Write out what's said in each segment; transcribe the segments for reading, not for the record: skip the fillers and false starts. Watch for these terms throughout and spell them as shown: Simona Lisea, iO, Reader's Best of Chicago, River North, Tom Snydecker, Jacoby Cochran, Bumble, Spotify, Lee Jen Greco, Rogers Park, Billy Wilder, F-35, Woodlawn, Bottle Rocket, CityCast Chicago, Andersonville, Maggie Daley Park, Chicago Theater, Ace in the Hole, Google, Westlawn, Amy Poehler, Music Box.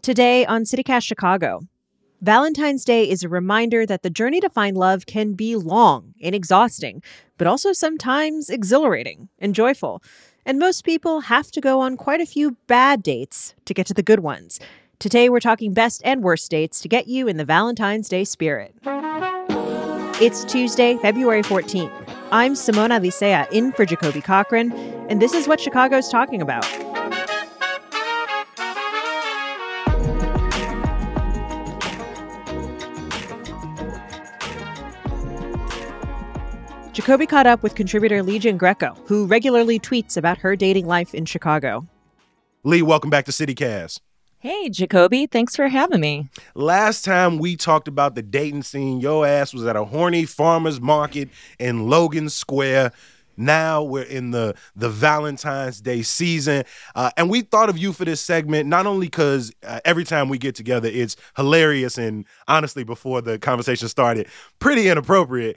Today on CityCast Chicago, Valentine's Day is a reminder that the journey to find love can be long and exhausting, but also sometimes exhilarating and joyful. And most people have to go on quite a few bad dates to get to the good ones. Today, we're talking best and worst dates to get you in the Valentine's Day spirit. It's Tuesday, February 14th. I'm Simona Lisea in for Jacoby Cochran, and this is what Chicago's talking about. Jacoby caught up with contributor Lee Jen Greco, who regularly tweets about her dating life in Chicago. Lee, welcome back to CityCast. Hey, Jacoby. Thanks for having me. Last time we talked about the dating scene, your ass was at a horny farmer's market in Logan Square. Now we're in the Valentine's Day season. And we thought of you for this segment, not only because every time we get together, it's hilarious and honestly, before the conversation started, pretty inappropriate,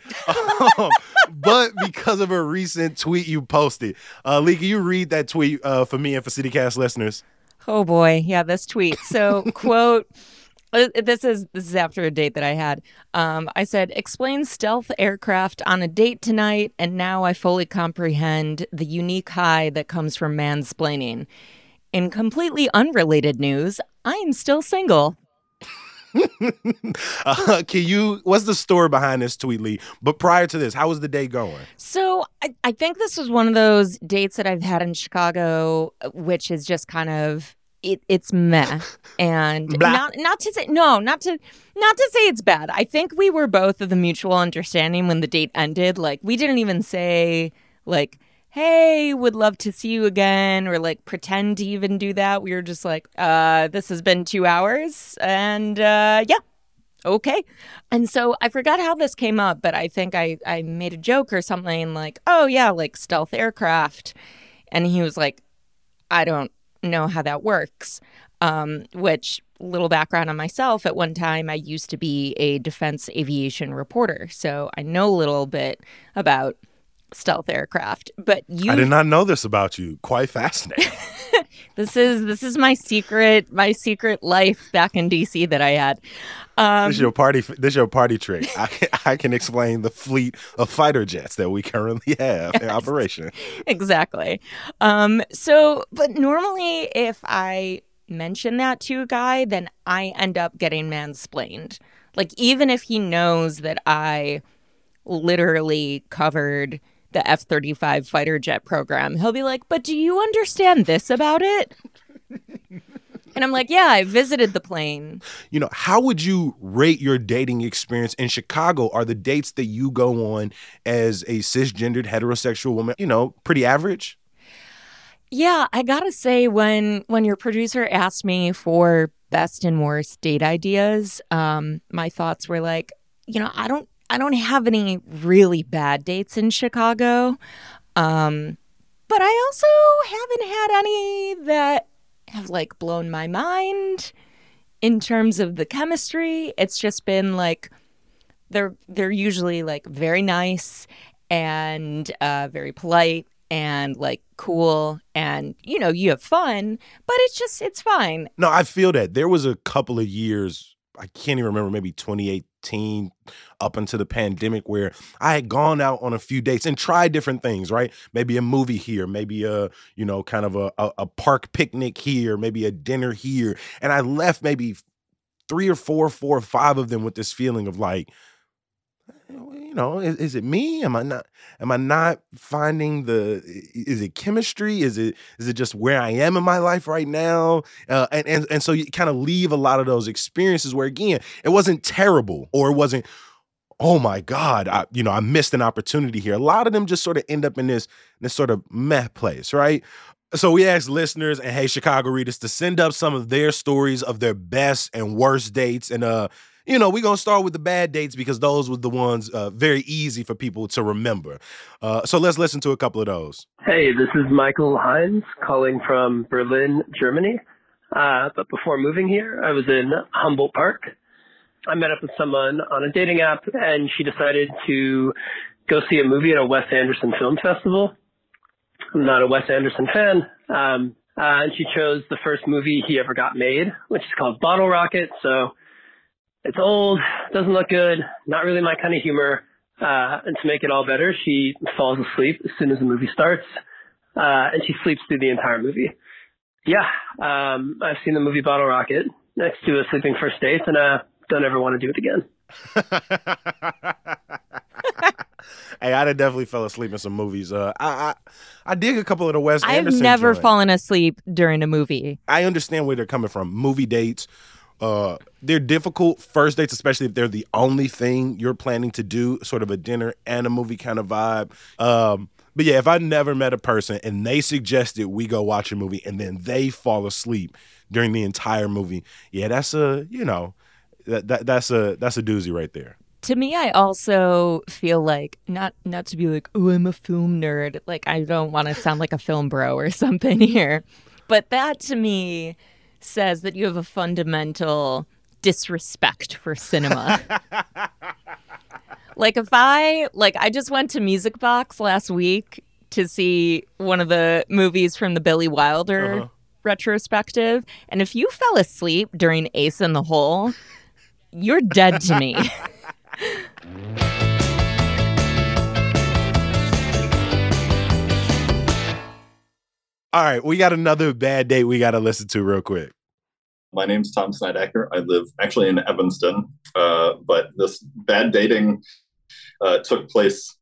but because of a recent tweet you posted. Lee, can you read that tweet for me and for CityCast listeners? Oh, boy. Yeah, this tweet. So, quote... This is after a date that I had. I said, explain stealth aircraft on a date tonight, and now I fully comprehend the unique high that comes from mansplaining. In completely unrelated news, I am still single. What's the story behind this tweet, Lee? But prior to this, how was the day going? So I think this was one of those dates that I've had in Chicago, which is just kind of... It's meh, and not to say it's bad. I think we were both of the mutual understanding when the date ended. Like, we didn't even say like, "Hey, would love to see you again," or like pretend to even do that. We were just like, "This has been 2 hours, and yeah, okay." And so I forgot how this came up, but I think I made a joke or something like, "Oh yeah, like stealth aircraft," and he was like, "I don't know how that works," which, little background on myself, at one time I used to be a defense aviation reporter, so I know a little bit about stealth aircraft. But I did not know this about you. Quite fascinating. This is my secret life back in DC that I had. This is your party trick. I can explain the fleet of fighter jets that we currently have in operation. Exactly. But normally if I mention that to a guy, then I end up getting mansplained. Like, even if he knows that I literally covered the F-35 fighter jet program, he'll be like, "But do you understand this about it?" And I'm like, "Yeah, I visited the plane." You know, how would you rate your dating experience in Chicago? Are the dates that you go on as a cisgendered heterosexual woman, you know, pretty average? Yeah, I gotta say, when your producer asked me for best and worst date ideas, my thoughts were like, you know, I don't have any really bad dates in Chicago, but I also haven't had any that have, like, blown my mind in terms of the chemistry. It's just been, like, they're usually, like, very nice and very polite and, like, cool and, you know, you have fun, but it's fine. No, I feel that. There was a couple of years, I can't even remember, maybe 2018, up until the pandemic, where I had gone out on a few dates and tried different things, right? Maybe a movie here, maybe a, you know, kind of a park picnic here, maybe a dinner here. And I left maybe 3 or 4 or 5 of them with this feeling of like, you know, is it me? Am I not finding the, is it chemistry? Is it just where I am in my life right now? And so you kind of leave a lot of those experiences where, again, it wasn't terrible or it wasn't, oh my God, I missed an opportunity here. A lot of them just sort of end up in this sort of meh place, right? So we asked listeners and, hey, Chicago readers, to send up some of their stories of their best and worst dates. And, you know, we're going to start with the bad dates because those were the ones very easy for people to remember. So let's listen to a couple of those. Hey, this is Michael Hines calling from Berlin, Germany. But before moving here, I was in Humboldt Park. I met up with someone on a dating app, and she decided to go see a movie at a Wes Anderson film festival. I'm not a Wes Anderson fan. And she chose the first movie he ever got made, which is called Bottle Rocket. So it's old, doesn't look good, not really my kind of humor. And to make it all better, she falls asleep as soon as the movie starts. And she sleeps through the entire movie. Yeah, I've seen the movie Bottle Rocket next to a sleeping first date, and don't ever want to do it again. Hey, I definitely fell asleep in some movies. I dig a couple of the Wes Anderson. I've never fallen asleep during a movie. I understand where they're coming from. Movie dates, they're difficult. First dates, especially if they're the only thing you're planning to do, sort of a dinner and a movie kind of vibe. But yeah, if I never met a person and they suggested we go watch a movie and then they fall asleep during the entire movie, yeah, that's a, you know, that's a doozy right there. To me, I also feel like, not to be like, oh, I'm a film nerd. Like, I don't want to sound like a film bro or something here. But that, to me, says that you have a fundamental disrespect for cinema. Like, I just went to Music Box last week to see one of the movies from the Billy Wilder retrospective. And if you fell asleep during Ace in the Hole, you're dead to me. All right, we got another bad date we got to listen to real quick. My name's Tom Snydecker. I live actually in Evanston, but this bad dating took place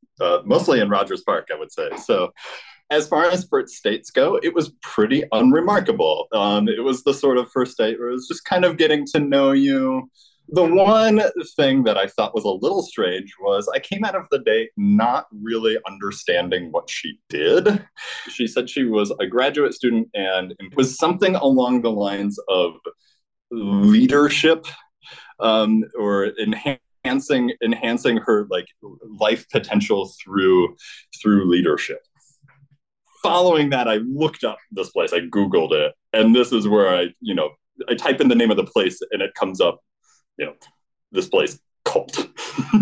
mostly in Rogers Park, I would say. So as far as first dates go, it was pretty unremarkable. It was the sort of first date where it was just kind of getting to know you. The one thing that I thought was a little strange was I came out of the date not really understanding what she did. She said she was a graduate student and it was something along the lines of leadership or enhancing her like life potential through leadership. Following that, I looked up this place. I Googled it, and this is where I type in the name of the place, and it comes up. You know, this place, cult,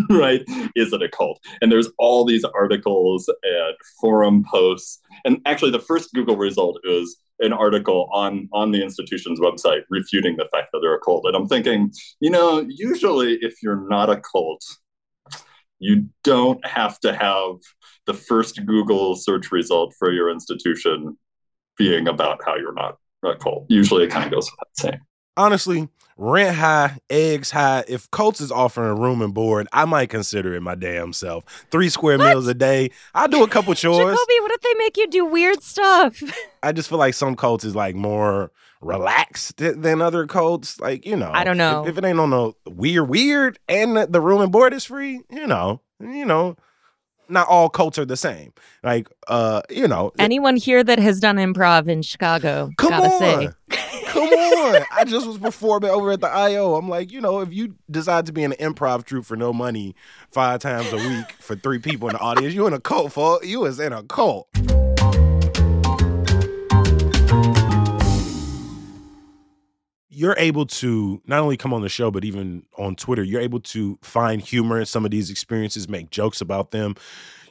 right? Is it a cult? And there's all these articles and forum posts. And actually, the first Google result is an article on the institution's website refuting the fact that they're a cult. And I'm thinking, you know, usually if you're not a cult, you don't have to have the first Google search result for your institution being about how you're not a cult. Usually it kind of goes without saying. Honestly, rent high, eggs high. If Colts is offering room and board, I might consider it my damn self. 3 square meals a day. I'll do a couple chores. Jacoby, what if they make you do weird stuff? I just feel like some Colts is like more relaxed than other Colts. Like, you know. I don't know. If it ain't on no weird and the room and board is free, you know. Not all Colts are the same. Like, you know. Anyone here that has done improv in Chicago, gotta say. Come on. I just was performing over at the iO. I'm like, you know, if you decide to be in an improv troupe for no money 5 times a week for 3 people in the audience, you in a cult, folk. You is in a cult. You're able to not only come on the show, but even on Twitter, you're able to find humor in some of these experiences, make jokes about them.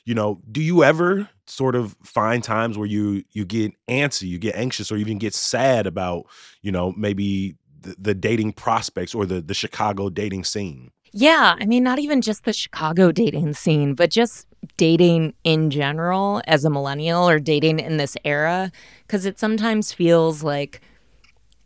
You know, do you ever sort of find times where you get antsy, you get anxious, or even get sad about, you know, maybe the dating prospects or the Chicago dating scene? Yeah. I mean, not even just the Chicago dating scene, but just dating in general as a millennial or dating in this era, because it sometimes feels like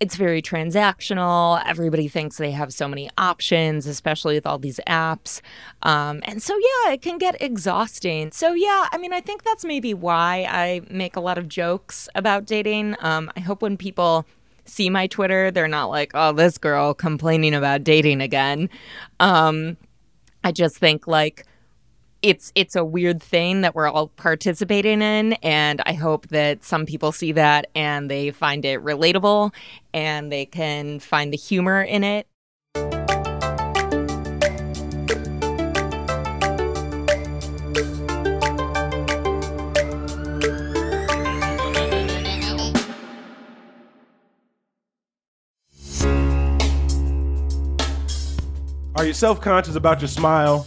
it's very transactional. Everybody thinks they have so many options, especially with all these apps. And so, yeah, it can get exhausting. So, yeah, I mean, I think that's maybe why I make a lot of jokes about dating. I hope when people see my Twitter, they're not like, oh, this girl complaining about dating again. I just think, like, it's a weird thing that we're all participating in, and I hope that some people see that and they find it relatable and they can find the humor in it. Are you self-conscious about your smile?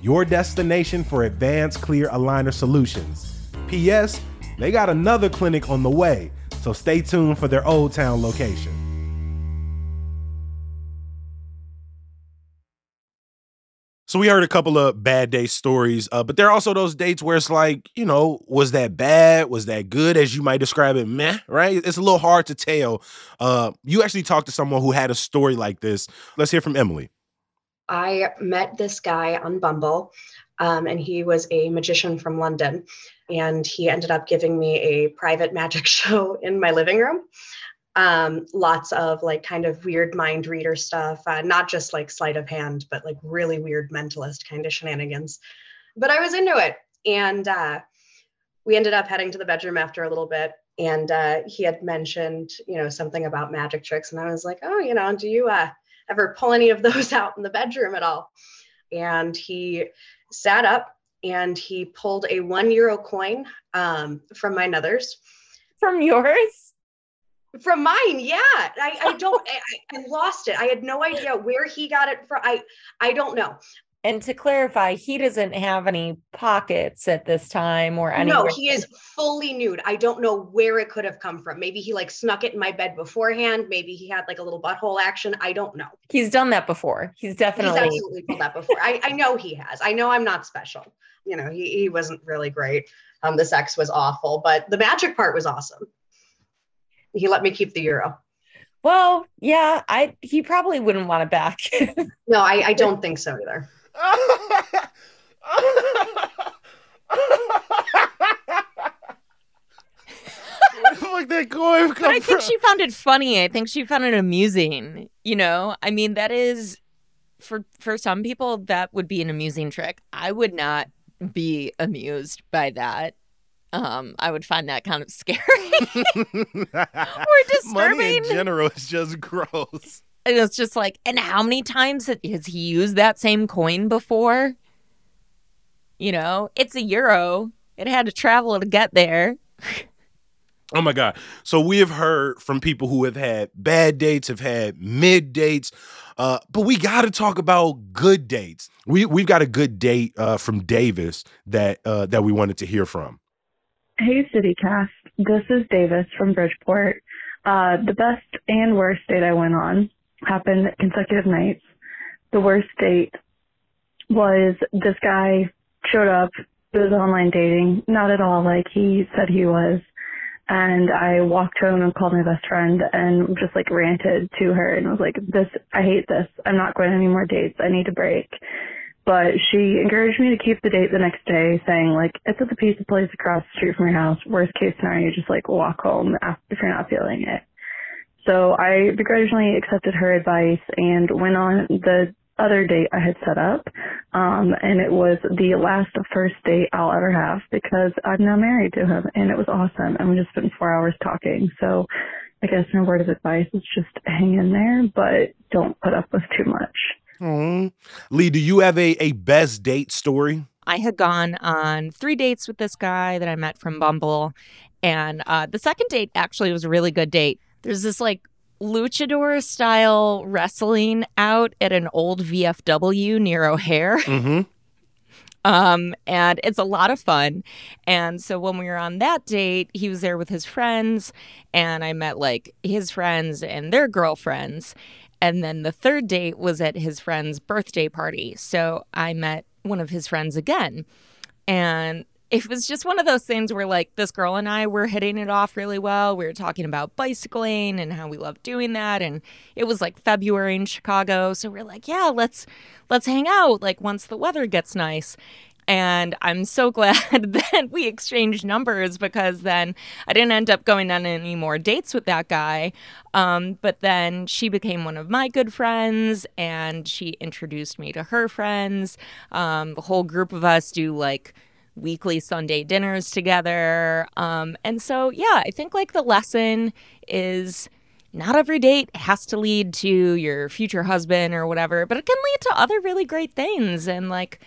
Your destination for advanced clear aligner solutions. P.S. They got another clinic on the way, so stay tuned for their Old Town location. So we heard a couple of bad date stories, but there are also those dates where it's like, you know, was that bad? Was that good? As you might describe it, meh, right? It's a little hard to tell. You actually talked to someone who had a story like this. Let's hear from Emily. I met this guy on Bumble, and he was a magician from London, and he ended up giving me a private magic show in my living room. Lots of like kind of weird mind reader stuff, not just like sleight of hand, but like really weird mentalist kind of shenanigans. But I was into it, and we ended up heading to the bedroom after a little bit, and he had mentioned, you know, something about magic tricks, and I was like, oh, you know, do you ever pull any of those out in the bedroom at all? And he sat up and he pulled a €1 coin from my nethers. From yours? From mine, yeah. I lost it. I had no idea where he got it from. I don't know. And to clarify, he doesn't have any pockets at this time or anything. No, he is fully nude. I don't know where it could have come from. Maybe he like snuck it in my bed beforehand. Maybe he had like a little butthole action. I don't know. He's done that before. He's absolutely done that before. I know he has. I know I'm not special. You know, he wasn't really great. The sex was awful, but the magic part was awesome. He let me keep the €1. Well, yeah, he probably wouldn't want it back. No, I don't think so either. Like that coin come but I think from? She found it funny. I think she found it amusing. You know, I mean, that is for some people that would be an amusing trick. I would not be amused by that. I would find that kind of scary or disturbing. Money in general is just gross. And it's just like, and how many times has he used that same coin before? You know, it's €. It had to travel to get there. Oh, my God. So we have heard from people who have had bad dates, have had mid dates. But we got to talk about good dates. We've got a good date from Davis that we wanted to hear from. Hey, CityCast. This is Davis from Bridgeport. The best and worst date I went on happened consecutive nights. The worst date was this guy showed up. It was online dating, not at all like he said he was. And I walked home and called my best friend and just like ranted to her and was like, I hate this. I'm not going on any more dates. I need a break. But she encouraged me to keep the date the next day, saying, like, it's at the pizza place across the street from your house. Worst case scenario, just, like, walk home if you're not feeling it. So I begrudgingly accepted her advice and went on the other date I had set up, and it was the last first date I'll ever have because I'm now married to him, and it was awesome, and we just spent 4 hours talking. So I guess my word of advice is just hang in there, but don't put up with too much. Aww. Lee, do you have a best date story? I had gone on 3 dates with this guy that I met from Bumble, and the second date actually was a really good date. There's this like luchador-style wrestling out at an old VFW near O'Hare. Mm-hmm. And it's a lot of fun. And so when we were on that date, he was there with his friends, and I met like his friends and their girlfriends. And then the third date was at his friend's birthday party. So I met one of his friends again. And it was just one of those things where, like, this girl and I were hitting it off really well. We were talking about bicycling and how we love doing that. And it was, like, February in Chicago. So we're like, yeah, let's hang out, like, once the weather gets nice. And I'm so glad that we exchanged numbers because then I didn't end up going on any more dates with that guy. But then she became one of my good friends, and she introduced me to her friends. The whole group of us do, like, weekly Sunday dinners together. And so, yeah, I think, like, the lesson is not every date has to lead to your future husband or whatever, but it can lead to other really great things. And, like,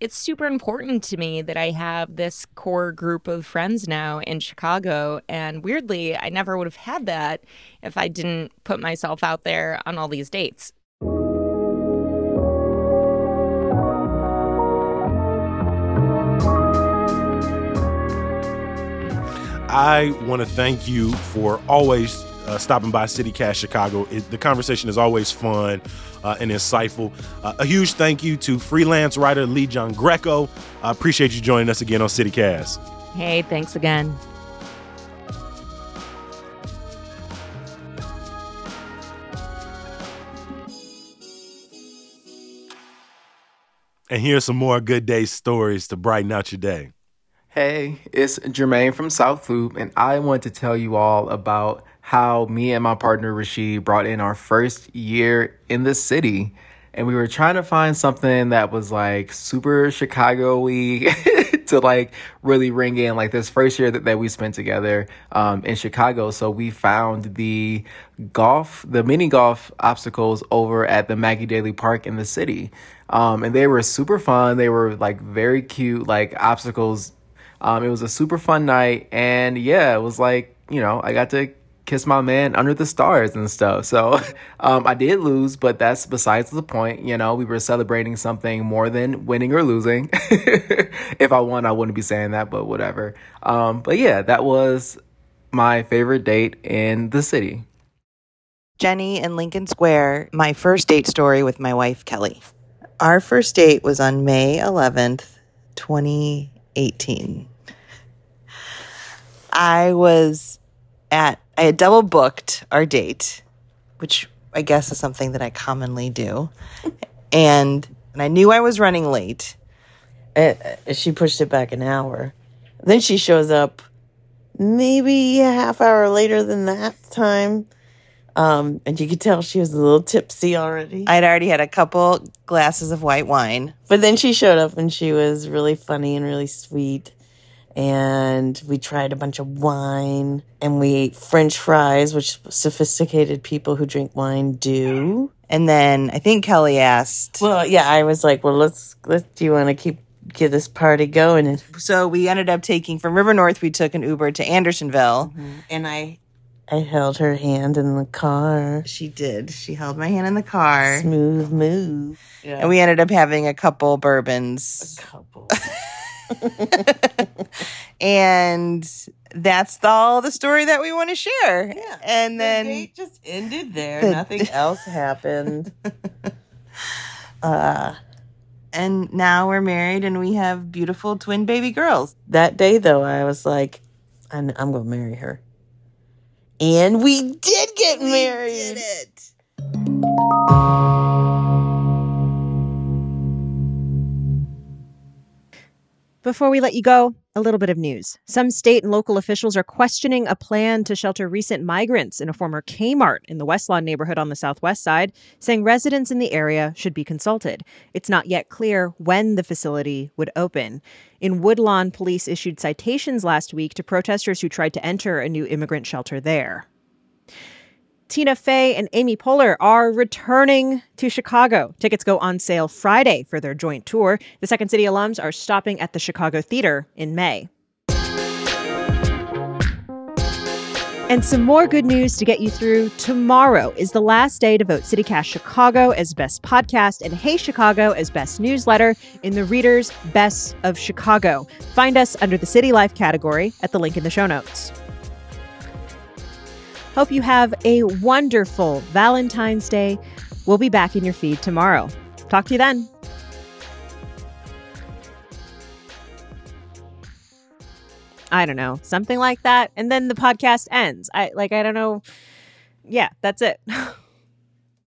it's super important to me that I have this core group of friends now in Chicago. And weirdly, I never would have had that if I didn't put myself out there on all these dates. I want to thank you for always stopping by CityCast Chicago. The conversation is always fun and insightful. A huge thank you to freelance writer Lee Jen Greco. I appreciate you joining us again on CityCast. Hey, thanks again. And here's some more good day stories to brighten out your day. Hey, it's Jermaine from South Loop, and I want to tell you all about how me and my partner Rashid brought in our first year in the city, and we were trying to find something that was like super Chicago-y to like really ring in like this first year that we spent together in Chicago. So we found the mini golf obstacles over at the Maggie Daley Park in the city, and they were super fun. They were like very cute like obstacles. It was a super fun night, and yeah, it was like, you know, I got to kiss my man under the stars and stuff. So I did lose, but that's besides the point. You know, we were celebrating something more than winning or losing. If I won, I wouldn't be saying that, but whatever. But yeah, that was my favorite date in the city. Jenny in Lincoln Square, my first date story with my wife, Kelly. Our first date was on May 11th, 2018. I had double booked our date, which I guess is something that I commonly do. And I knew I was running late. She pushed it back an hour. Then she shows up maybe a half hour later than that time. And you could tell she was a little tipsy already. I'd already had a couple glasses of white wine. But then she showed up and she was really funny and really sweet. And we tried a bunch of wine and we ate French fries, which sophisticated people who drink wine do. And then I think Kelly asked. Well, yeah, I was like, well, let's do you want to get this party going? And so we ended up taking from River North, we took an Uber to Andersonville. Mm-hmm. And I held her hand in the car. She did. She held my hand in the car. Smooth move. Yeah. And we ended up having a couple bourbons. A couple. And that's all the story that we want to share. Yeah. And then the date just ended there. Nothing else happened. And now we're married and we have beautiful twin baby girls. That day, though, I was like, I'm going to marry her. And we did get married. We did it. Before we let you go, A little bit of news. Some state and local officials are questioning a plan to shelter recent migrants in a former Kmart in the Westlawn neighborhood on the southwest side, saying residents in the area should be consulted. It's not yet clear when the facility would open. In Woodlawn, police issued citations last week to protesters who tried to enter a new immigrant shelter there. Tina Fey and Amy Poehler are returning to Chicago. Tickets go on sale Friday for their joint tour. The Second City alums are stopping at the Chicago Theater in May. And some more good news to get you through. Tomorrow is the last day to vote CityCast Chicago as Best Podcast and Hey Chicago as Best Newsletter in the Reader's Best of Chicago. Find us under the City Life category at the link in the show notes. Hope you have a wonderful Valentine's Day. We'll be back in your feed tomorrow. Talk to you then. I don't know, something like that. And then the podcast ends. I don't know. Yeah, that's it.